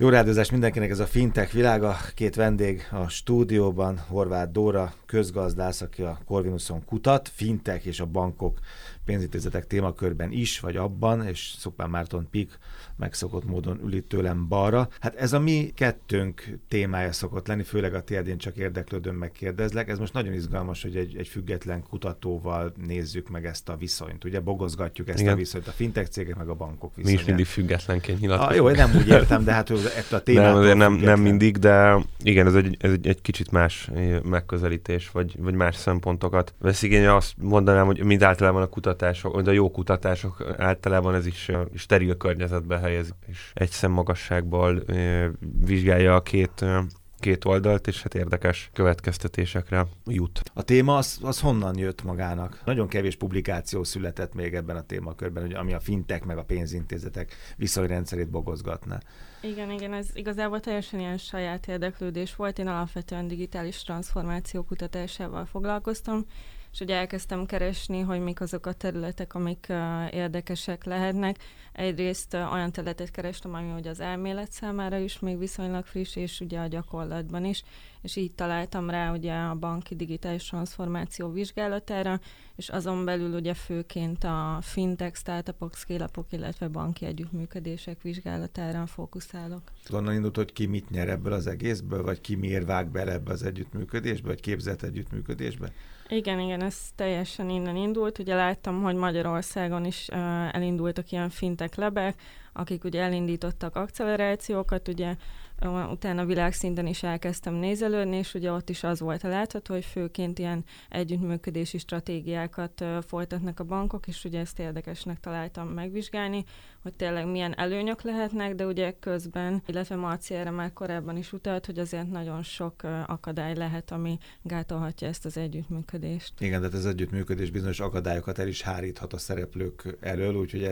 Jó rádiózást mindenkinek, ez a Fintech Világa. Két vendég a stúdióban, Horváth Dóra, közgazdász, aki a Corvinuson kutat, fintech és a bankok, pénzintézetek témakörben is, vagy abban, és Suppan Márton Pik megszokott módon ül itt tőlem balra. Hát ez a mi kettőnk témája szokott lenni, főleg a tiéd, én csak érdeklődöm, megkérdezlek. Ez most nagyon izgalmas, hogy egy független kutatóval nézzük meg ezt a viszonyt. Ugye bogozgatjuk ezt, igen, a viszonyt, a fintech cégek meg a bankok viszonyát. Mi is mindig függetlenként nyilatkozunk. Jó, én nem úgy értem, de hát ettől a témától nem mindig, de igen, ez egy kicsit más megközelítés, vagy más szempontokat vesz igénybe. Azt mondanám, hogy mind általában a kutatások, de a jó kutatások általában ez is steril környezetbe helyezik, és egy szemmagasságból vizsgálja a két oldalt, és hát érdekes következtetésekre jut. A téma az honnan jött magának? Nagyon kevés publikáció született még ebben a témakörben, ugye, ami a fintech meg a pénzintézetek viszonyrendszerét bogozgatná. Igen, ez igazából teljesen ilyen saját érdeklődés volt. Én alapvetően digitális transformáció kutatásával foglalkoztam, és ugye elkezdtem keresni, hogy mik azok a területek, amik érdekesek lehetnek. Egyrészt olyan területet kerestem, ami ugye az elmélet számára is még viszonylag friss, és ugye a gyakorlatban is. És így találtam rá ugye a banki digitális transformáció vizsgálatára, és azon belül ugye főként a fintech, startupok, scale-upok, illetve banki együttműködések vizsgálatára fókuszálok. Onnan indult, hogy ki mit nyer ebből az egészből, vagy ki miért vág bele ebbe az együttműködésbe, vagy képzett együttműködésbe? Igen, ez teljesen innen indult. Ugye láttam, hogy Magyarországon is elindultak ilyen fintech labek, akik ugye elindítottak akcelerációkat, ugye utána világszinten is elkezdtem nézelődni, és ugye ott is az volt a látható, hogy főként ilyen együttműködési stratégiákat folytatnak a bankok, és ugye ezt érdekesnek találtam megvizsgálni, hogy tényleg milyen előnyök lehetnek, de ugye közben, illetve Marci erre már korábban is utalt, hogy azért nagyon sok akadály lehet, ami gátolhatja ezt az együttműködést. Igen, tehát az együttműködés bizonyos akadályokat el is háríthat a szereplők elől, úgyhogy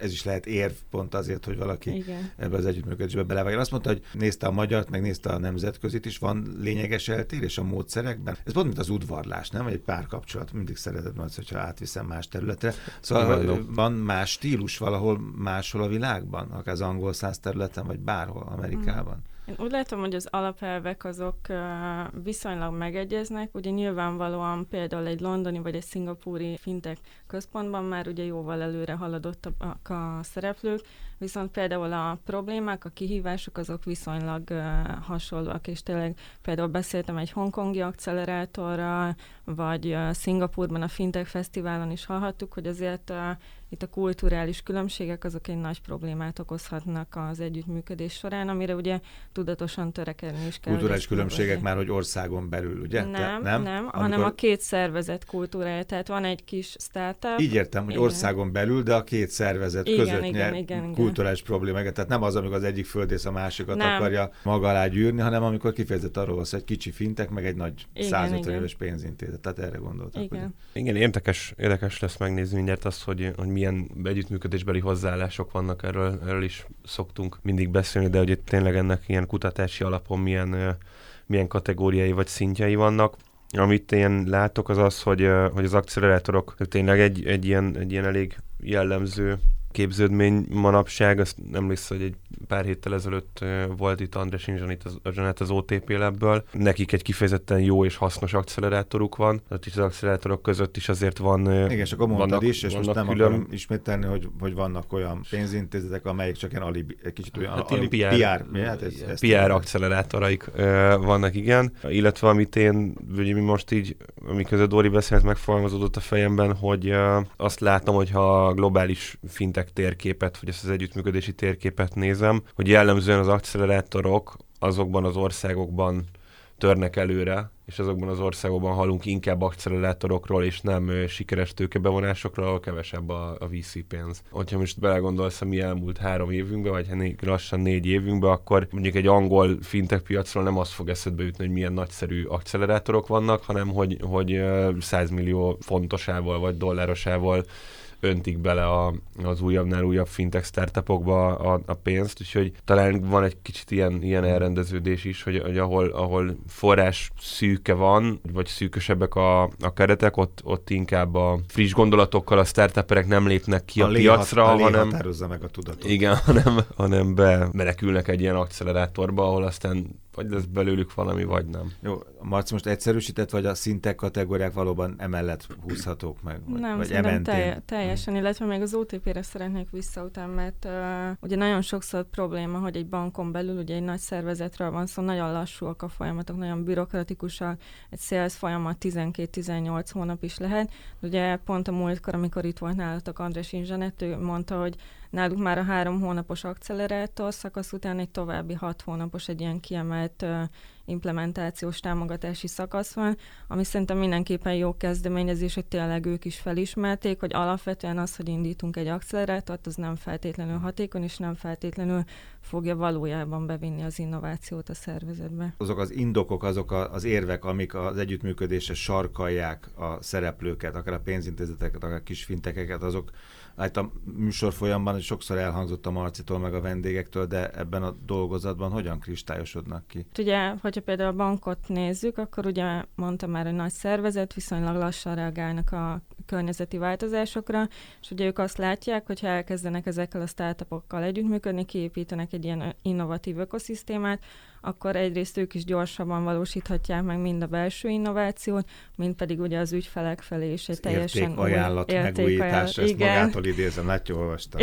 ez is lehet érv pont azért, hogy valaki ebbe az együttműködésbe belevágjon. Azt mondta, hogy nézte a magyart, megnézte a nemzetközit is, van lényeges eltérés a módszerekben. Ez pont mint az udvarlás, nem? Vagy egy párkapcsolat, mindig szereted majd, hogyha átviszem más területre. Szóval van más stílus valahol máshol a világban, akár az angol száz területen, vagy bárhol Amerikában. Én úgy látom, hogy az alapelvek azok viszonylag megegyeznek, ugye nyilvánvalóan például egy londoni vagy egy szingapúri fintech központban már ugye jóval előre haladottak a szereplők, viszont például a problémák, a kihívások azok viszonylag hasonlóak, és tényleg például beszéltem egy hongkongi accelerátorral, vagy Szingapúrban a Fintech Fesztiválon is hallhattuk, hogy azért itt a kulturális különbségek azok egy nagy problémát okozhatnak az együttműködés során, amire ugye tudatosan törekedni is kell. Kulturális különbségek már, hogy országon belül, ugye? Nem, hanem a két szervezet kultúrája, tehát van egy kis startup. Így értem, hogy országon belül, de a két szervezet között kulturális problémákat, tehát nem az, amikor az egyik földész a másikat akarja maga alá gyűrni, hanem amikor kifejezetten arról van, hogy egy kicsi fintech, meg egy nagy 150 éves pénzintézet. Tehát erre gondoltak. Igen, érdekes lesz megnézni mindjárt azt, hogy milyen együttműködésbeli hozzáállások vannak, erről is szoktunk mindig beszélni, de hogy tényleg ennek ilyen kutatási alapon milyen kategóriái vagy szintjei vannak. Amit én látok, az az, hogy az accelerátorok tényleg egy ilyen elég jellemző képződmény manapság. Azt emlékszem, hogy egy pár héttel ezelőtt volt itt András Ingyen az OTP labből. Nekik egy kifejezetten jó és hasznos accelerátoruk van. Az accelerátorok között is azért van... Igen, és akkor mondtad is, és most nem akarom ismételni, hogy vannak olyan pénzintézetek, amelyik csak ilyen PR accelerátoraik vannak, igen. Illetve amit én, ugye mi most így, miközben Dóri beszélt, megfogalmazódott a fejemben, hogy azt látom, hogyha a globális fintech térképet, vagy ezt az együttműködési térképet nézem, hogy jellemzően az accelerátorok azokban az országokban törnek előre, és azokban az országokban hallunk inkább accelerátorokról, és nem sikeres tőkebevonásokról, ahol kevesebb a VC pénz. Ha most belegondolsz a mi elmúlt 3 évünkbe, vagy lassan 4 évünkbe, akkor mondjuk egy angol fintech piacról nem azt fog eszedbe jutni, hogy milyen nagyszerű accelerátorok vannak, hanem hogy 100 millió fontosával, vagy dollárosával öntik bele az újabbnál újabb fintech startupokba a pénzt, úgyhogy talán van egy kicsit ilyen elrendeződés is, hogy ahol forrás szűke van, vagy szűkösebbek a keretek, ott inkább a friss gondolatokkal a startuperek nem lépnek ki a piacra, hanem határozza meg a tudatot. Igen, hanem bemenekülnek egy ilyen accelerátorba, ahol aztán vagy lesz belőlük valami, vagy nem. Jó, Marci most egyszerűsített, vagy a szintek kategóriák valóban emellett húzhatók meg? Vagy, nem, vagy szerintem teljesen, illetve még az OTP-re szeretnék visszaután, mert ugye nagyon sokszor probléma, hogy egy bankon belül, ugye egy nagy szervezetről van szó, szóval nagyon lassúak a folyamatok, nagyon bürokratikusak, egy sales folyamat 12-18 hónap is lehet. Ugye pont a múltkor, amikor itt volt nálatok András Ingyenet, ő mondta, hogy náluk már a 3 hónapos accelerátor szakasz után egy további 6 hónapos egy ilyen kiemelt implementációs támogatási szakasz van, ami szerintem mindenképpen jó kezdeményezés, hogy tényleg ők is felismerték, hogy alapvetően az, hogy indítunk egy accelerátort, az nem feltétlenül hatékony, és nem feltétlenül fogja valójában bevinni az innovációt a szervezetbe. Azok az indokok, azok az érvek, amik az együttműködésre sarkalják a szereplőket, akár a pénzintézeteket, akár a kis fintekeket, azok hát a műsor folyamban sokszor elhangzott a Marcitól, meg a vendégektől, de ebben a dolgozatban hogyan kristályosodnak ki? Ugye, hogyha például a bankot nézzük, akkor ugye mondtam már, hogy nagy szervezet, viszonylag lassan reagálnak a környezeti változásokra, és ugye ők azt látják, hogyha elkezdenek ezekkel a startupokkal együttműködni, kiépítenek egy ilyen innovatív ökoszisztémát, akkor egyrészt ők is gyorsabban valósíthatják meg mind a belső innovációt, mind pedig ugye az ügyfelek felé is egy teljesen értékajánlat megújítása, ezt magától idézem, látja, olvastam.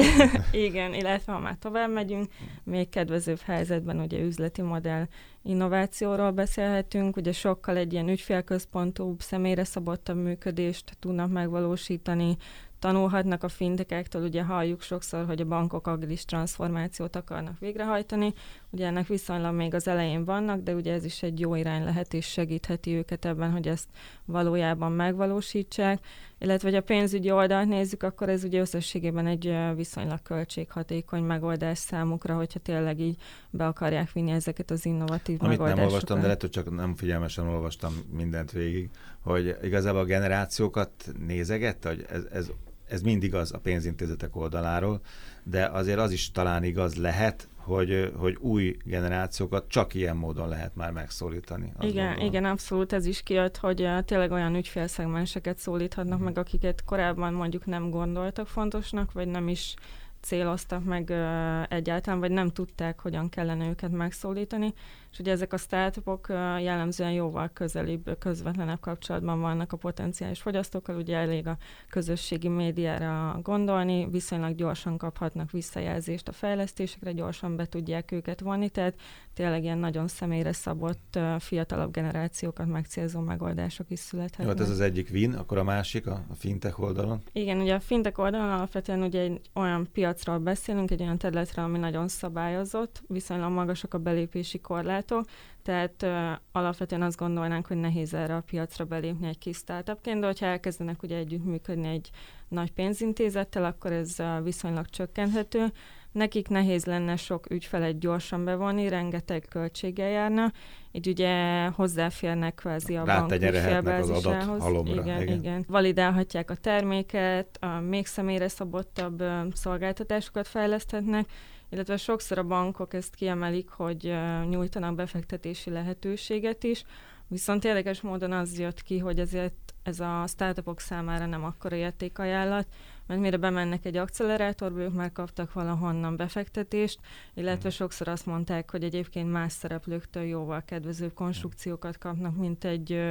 Igen, illetve ha már tovább megyünk, még kedvezőbb helyzetben ugye üzleti modell innovációról beszélhetünk, ugye sokkal egy ilyen ügyfélközpontúbb, személyre szabottabb működést tudnak megvalósítani, tanulhatnak a fintechektől, ugye halljuk sokszor, hogy a bankok agilis transformációt akarnak végrehajtani, ugye ennek viszonylag még az elején vannak, de ugye ez is egy jó irány lehet, és segítheti őket ebben, hogy ezt valójában megvalósítsák, illetve hogy a pénzügyi oldalt nézzük, akkor ez ugye összességében egy viszonylag költséghatékony megoldás számukra, hogyha tényleg így be akarják vinni ezeket az innovatív megoldásokat. Amit nem olvastam, de lehet, hogy csak nem figyelmesen olvastam mindent végig, hogy igazából a generációkat nézegette, hogy ez mindig az a pénzintézetek oldaláról, de azért az is talán igaz lehet, hogy új generációkat csak ilyen módon lehet már megszólítani. Igen, abszolút ez is kijött, hogy tényleg olyan ügyfélszegmenseket szólíthatnak meg, akiket korábban mondjuk nem gondoltak fontosnak, vagy nem is céloztak meg egyáltalán, vagy nem tudták, hogyan kellene őket megszólítani, és ugye ezek a startupok jellemzően jóval közelibb, közvetlenebb kapcsolatban vannak a potenciális fogyasztókkal, ugye elég a közösségi médiára gondolni, viszonylag gyorsan kaphatnak visszajelzést a fejlesztésekre, gyorsan be tudják őket vonni, tehát tényleg ilyen nagyon személyre szabott, fiatalabb generációkat megcélzó megoldások is születhetnek. Jó, hát ez az egyik win, akkor a másik a fintech oldalon? Igen, ugye a fintech oldalon alapvetően ugye egy olyan piacról beszélünk, egy olyan területről, ami nagyon szabályozott, viszonylag magasak a belépési korlátok, tehát alapvetően azt gondolnánk, hogy nehéz erre a piacra belépni egy kis startupként, de hogyha elkezdenek ugye együttműködni egy nagy pénzintézettel, akkor ez viszonylag csökkenthető. Nekik nehéz lenne sok ügyfelet gyorsan bevonni, rengeteg költséggel járna, így ugye hozzáférnek kvázi a bank ügyfélbázisához. Igen. Validálhatják a terméket, a még személyre szabottabb szolgáltatásokat fejleszthetnek, illetve sokszor a bankok ezt kiemelik, hogy nyújtanak befektetési lehetőséget is, viszont érdekes módon az jött ki, hogy ezért ez a startupok számára nem akkora értékajánlat, mert mire bemennek egy accelerátorba, ők már kaptak valahonnan befektetést, illetve sokszor azt mondták, hogy egyébként más szereplőktől jóval kedvezőbb konstrukciókat kapnak, mint egy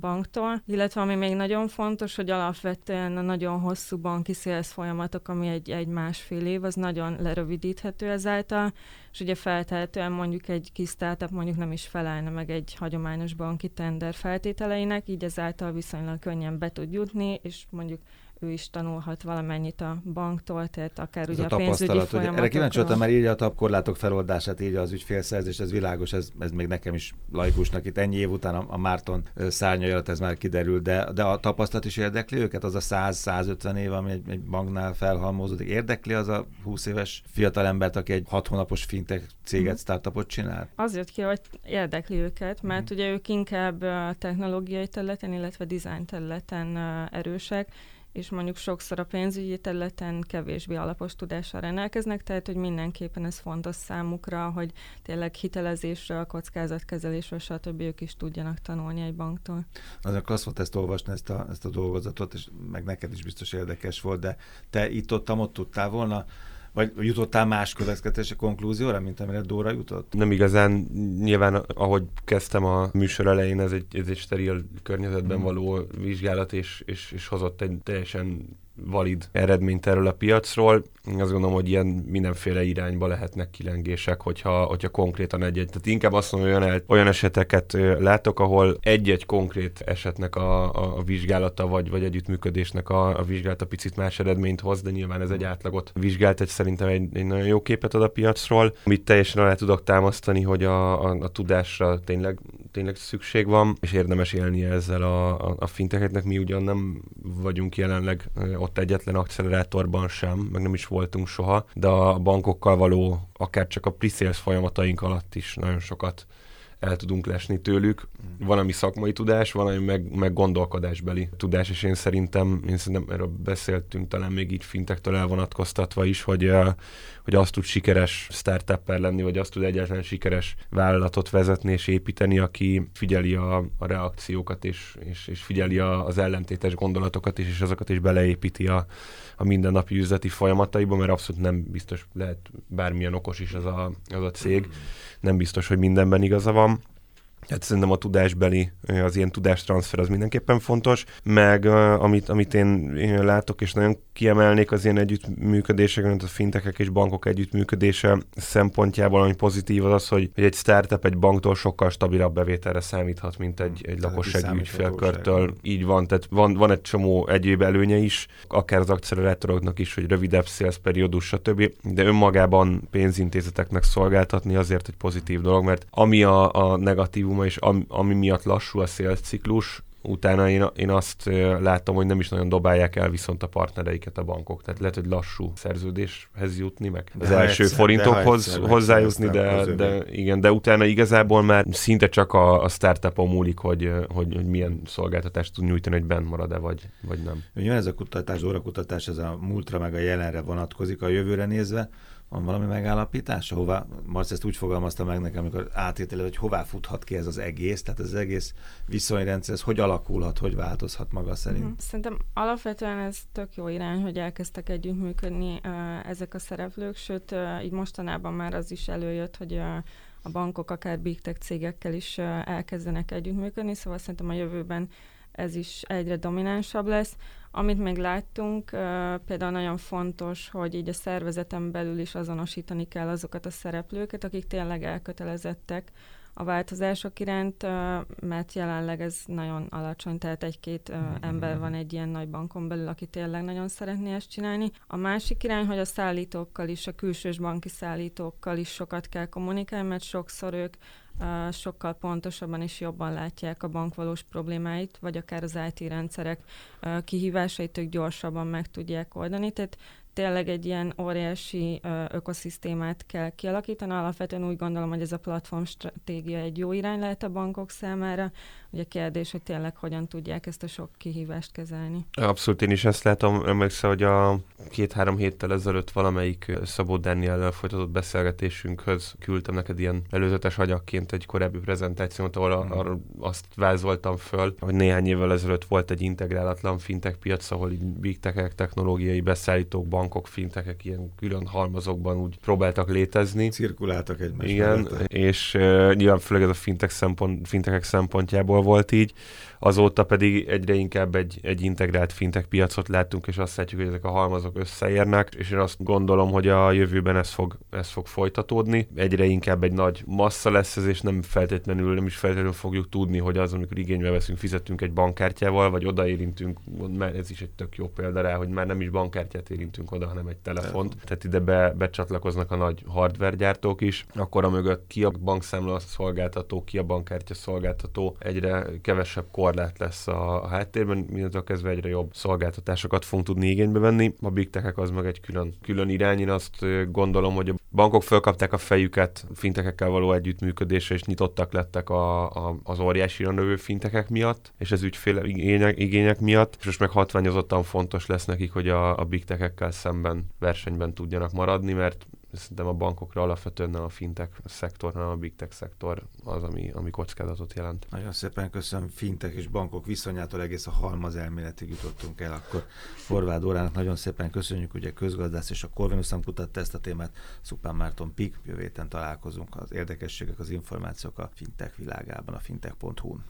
banktól. Illetve ami még nagyon fontos, hogy alapvetően a nagyon hosszú banki sales folyamatok, ami egy másfél év, az nagyon lerövidíthető ezáltal, és ugye feltehetően mondjuk egy kis startup mondjuk nem is felelne meg egy hagyományos banki tender feltételeinek, így ezáltal viszonylag könnyen be tud jutni, és mondjuk ő is tanulhat valamennyit a banktól, tehát akár ugye a pénzügyi folyamatokról. Erre kíváncsi voltam, mert írja a tapkorlátok feloldását, írja az ügyfélszerzés, ez világos, ez még nekem is laikusnak itt ennyi év után a Márton szárnyai alatt ez már kiderül, de a tapasztalat is érdekli őket, az a 100-150 év, ami egy banknál felhalmozódik, érdekli az a 20 éves fiatalembert, aki egy 6 hónapos fintech céget, startupot csinál? Az jött ki, hogy érdekli őket, mert ugye ők inkább technológiai területen, illetve design területen erősek, és mondjuk sokszor a pénzügyi területen kevésbé alapos tudással rendelkeznek, tehát hogy mindenképpen ez fontos számukra, hogy tényleg hitelezésről, kockázatkezelésről, stb. Ők is tudjanak tanulni egy banktól. Azért klassz volt ezt olvasni, ezt a dolgozatot, és meg neked is biztos érdekes volt, de te itt-ott tudtál volna, vagy jutottál más következtetése konklúzióra, mint amire Dóra jutott? Nem igazán, nyilván ahogy kezdtem a műsor elején, ez egy steril környezetben való vizsgálat, és hozott egy teljesen valid eredményt erről a piacról. Azt gondolom, hogy ilyen mindenféle irányba lehetnek kilengések, hogyha konkrétan egy-egy. Tehát inkább azt mondom, hogy olyan eseteket látok, ahol egy-egy konkrét esetnek a vizsgálata, vagy együttműködésnek a vizsgálata picit más eredményt hoz, de nyilván ez egy átlagot vizsgált, egy szerintem egy nagyon jó képet ad a piacról. Amit teljesen alá tudok támasztani, hogy a tudásra tényleg szükség van, és érdemes élni ezzel a fintecheknek. Mi ugyan nem vagyunk jelenleg ott egyetlen accelerátorban sem, meg nem is voltunk soha, de a bankokkal való, akár csak a pre-sales folyamataink alatt is nagyon sokat el tudunk lesni tőlük. Van, ami szakmai tudás, van, ami meg gondolkodásbeli tudás, és én szerintem erről beszéltünk talán még így fintechtől elvonatkoztatva is, hogy azt tud sikeres startupper lenni, vagy azt tud egyáltalán sikeres vállalatot vezetni és építeni, aki figyeli a reakciókat, és figyeli az ellentétes gondolatokat, és azokat is beleépíti a mindennapi üzleti folyamataiba, mert abszolút nem biztos, lehet bármilyen okos is az a cég, nem biztos, hogy mindenben igaza van. Hát szerintem a tudásbeli, az ilyen tudástranszfer az mindenképpen fontos, meg amit én látok és nagyon kiemelnék az ilyen együttműködések, mint a fintechek és bankok együttműködése szempontjából, ami pozitív az, hogy egy startup egy banktól sokkal stabilabb bevételre számíthat, mint egy lakossági ügyfélkörtől. Így van, tehát van egy csomó egyéb előnye is, akár az accelerátoroknak is, hogy rövidebb sales periódus, stb. De önmagában pénzintézeteknek szolgáltatni azért egy pozitív dolog, mert ami a negatívum, és ami miatt lassú a szélciklus, utána én azt látom, hogy nem is nagyon dobálják el viszont a partnereiket a bankok. Tehát lehet, hogy lassú szerződéshez jutni, meg az első forintokhoz hozzájutni, de utána igazából már szinte csak a startupon múlik, hogy milyen szolgáltatást tud nyújtani, hogy benn marad-e, vagy nem. Ugyan ez a kutatás, órakutatás, ez a múltra meg a jelenre vonatkozik, a jövőre nézve. Van valami megállapítás? Hová, Marci ezt úgy fogalmazta meg nekem, amikor átételed, hogy hová futhat ki ez az egész, tehát az egész viszonyrendszer, ez hogy alakulhat, hogy változhat maga szerint? Szerintem alapvetően ez tök jó irány, hogy elkezdtek együttműködni ezek a szereplők, sőt, így mostanában már az is előjött, hogy a bankok akár big tech cégekkel is elkezdenek együttműködni, szóval szerintem a jövőben ez is egyre dominánsabb lesz. Amit még láttunk, például nagyon fontos, hogy így a szervezeten belül is azonosítani kell azokat a szereplőket, akik tényleg elkötelezettek a változások iránt, mert jelenleg ez nagyon alacsony, tehát egy-két ember van egy ilyen nagy bankon belül, aki tényleg nagyon szeretné ezt csinálni. A másik irány, hogy a szállítókkal is, a külsős banki szállítókkal is sokat kell kommunikálni, mert sokszor ők sokkal pontosabban és jobban látják a bank valós problémáit, vagy akár az IT rendszerek kihívásait ők gyorsabban meg tudják oldani. Tehát tényleg egy ilyen óriási ökoszisztémát kell kialakítani. Alapvetően úgy gondolom, hogy ez a platform stratégia egy jó irány lehet a bankok számára. Ugye kérdés, hogy tényleg hogyan tudják ezt a sok kihívást kezelni. Abszolút, én is ezt látom. Emlékszel, hogy a 2-3 héttel ezelőtt valamelyik Szabó Daniellel folytatott beszélgetésünkhöz küldtem neked ilyen előzetes anyagként egy korábbi prezentációt, ahol azt vázoltam föl, hogy néhány évvel ezelőtt volt egy integrálatlan fintech piac, ahol így big tech-ek, technológiai beszállítók, bankok, fintechek ilyen külön halmazokban úgy próbáltak létezni. Cirkuláltak egymás. Igen, mellette. És nyilván főleg ez a fintechek szempontjából volt így. Azóta pedig egyre inkább egy integrált fintech piacot látunk, és azt látjuk, hogy ezek a halmazok összeérnek, és én azt gondolom, hogy a jövőben ez fog folytatódni. Egyre inkább egy nagy massza lesz ez, és nem is feltétlenül fogjuk tudni, hogy az, amikor igénybe veszünk, fizetünk egy bankkártyával, vagy odaérintünk, mert ez is egy tök jó példa rá, hogy már nem is bankkártyát érintünk oda, hanem egy telefont. Tehát ide becsatlakoznak a nagy hardware gyártók is, akkor a mögött ki a bankszámla szolgáltató, ki a bankkártya szolgáltató, egyre egyre kevesebb korlát lesz a háttérben, mindentől kezdve egyre jobb szolgáltatásokat fogunk tudni igénybe venni. A big tech-ek az meg egy külön irány. Én azt gondolom, hogy a bankok fölkapták a fejüket fintechekkel való együttműködésre, és nyitottak lettek az óriásira növő fintechek miatt, és az ügyfél igények miatt, és most meg hatványozottan fontos lesz nekik, hogy a big tech-ekkel szemben versenyben tudjanak maradni, mert szerintem a bankokra alapvetően nem a fintech szektor, hanem a big tech szektor az, ami kockázatot jelent. Nagyon szépen köszönöm, fintech és bankok viszonyától egész a halmazelméletig jutottunk el, akkor Horváth Dórának nagyon szépen köszönjük, ugye közgazdász és a Corvinus kutatta ezt a témát, Suppan Márton Pik, jövő héten találkozunk, az érdekességek, az információk a fintech világában, a fintech.hu-n.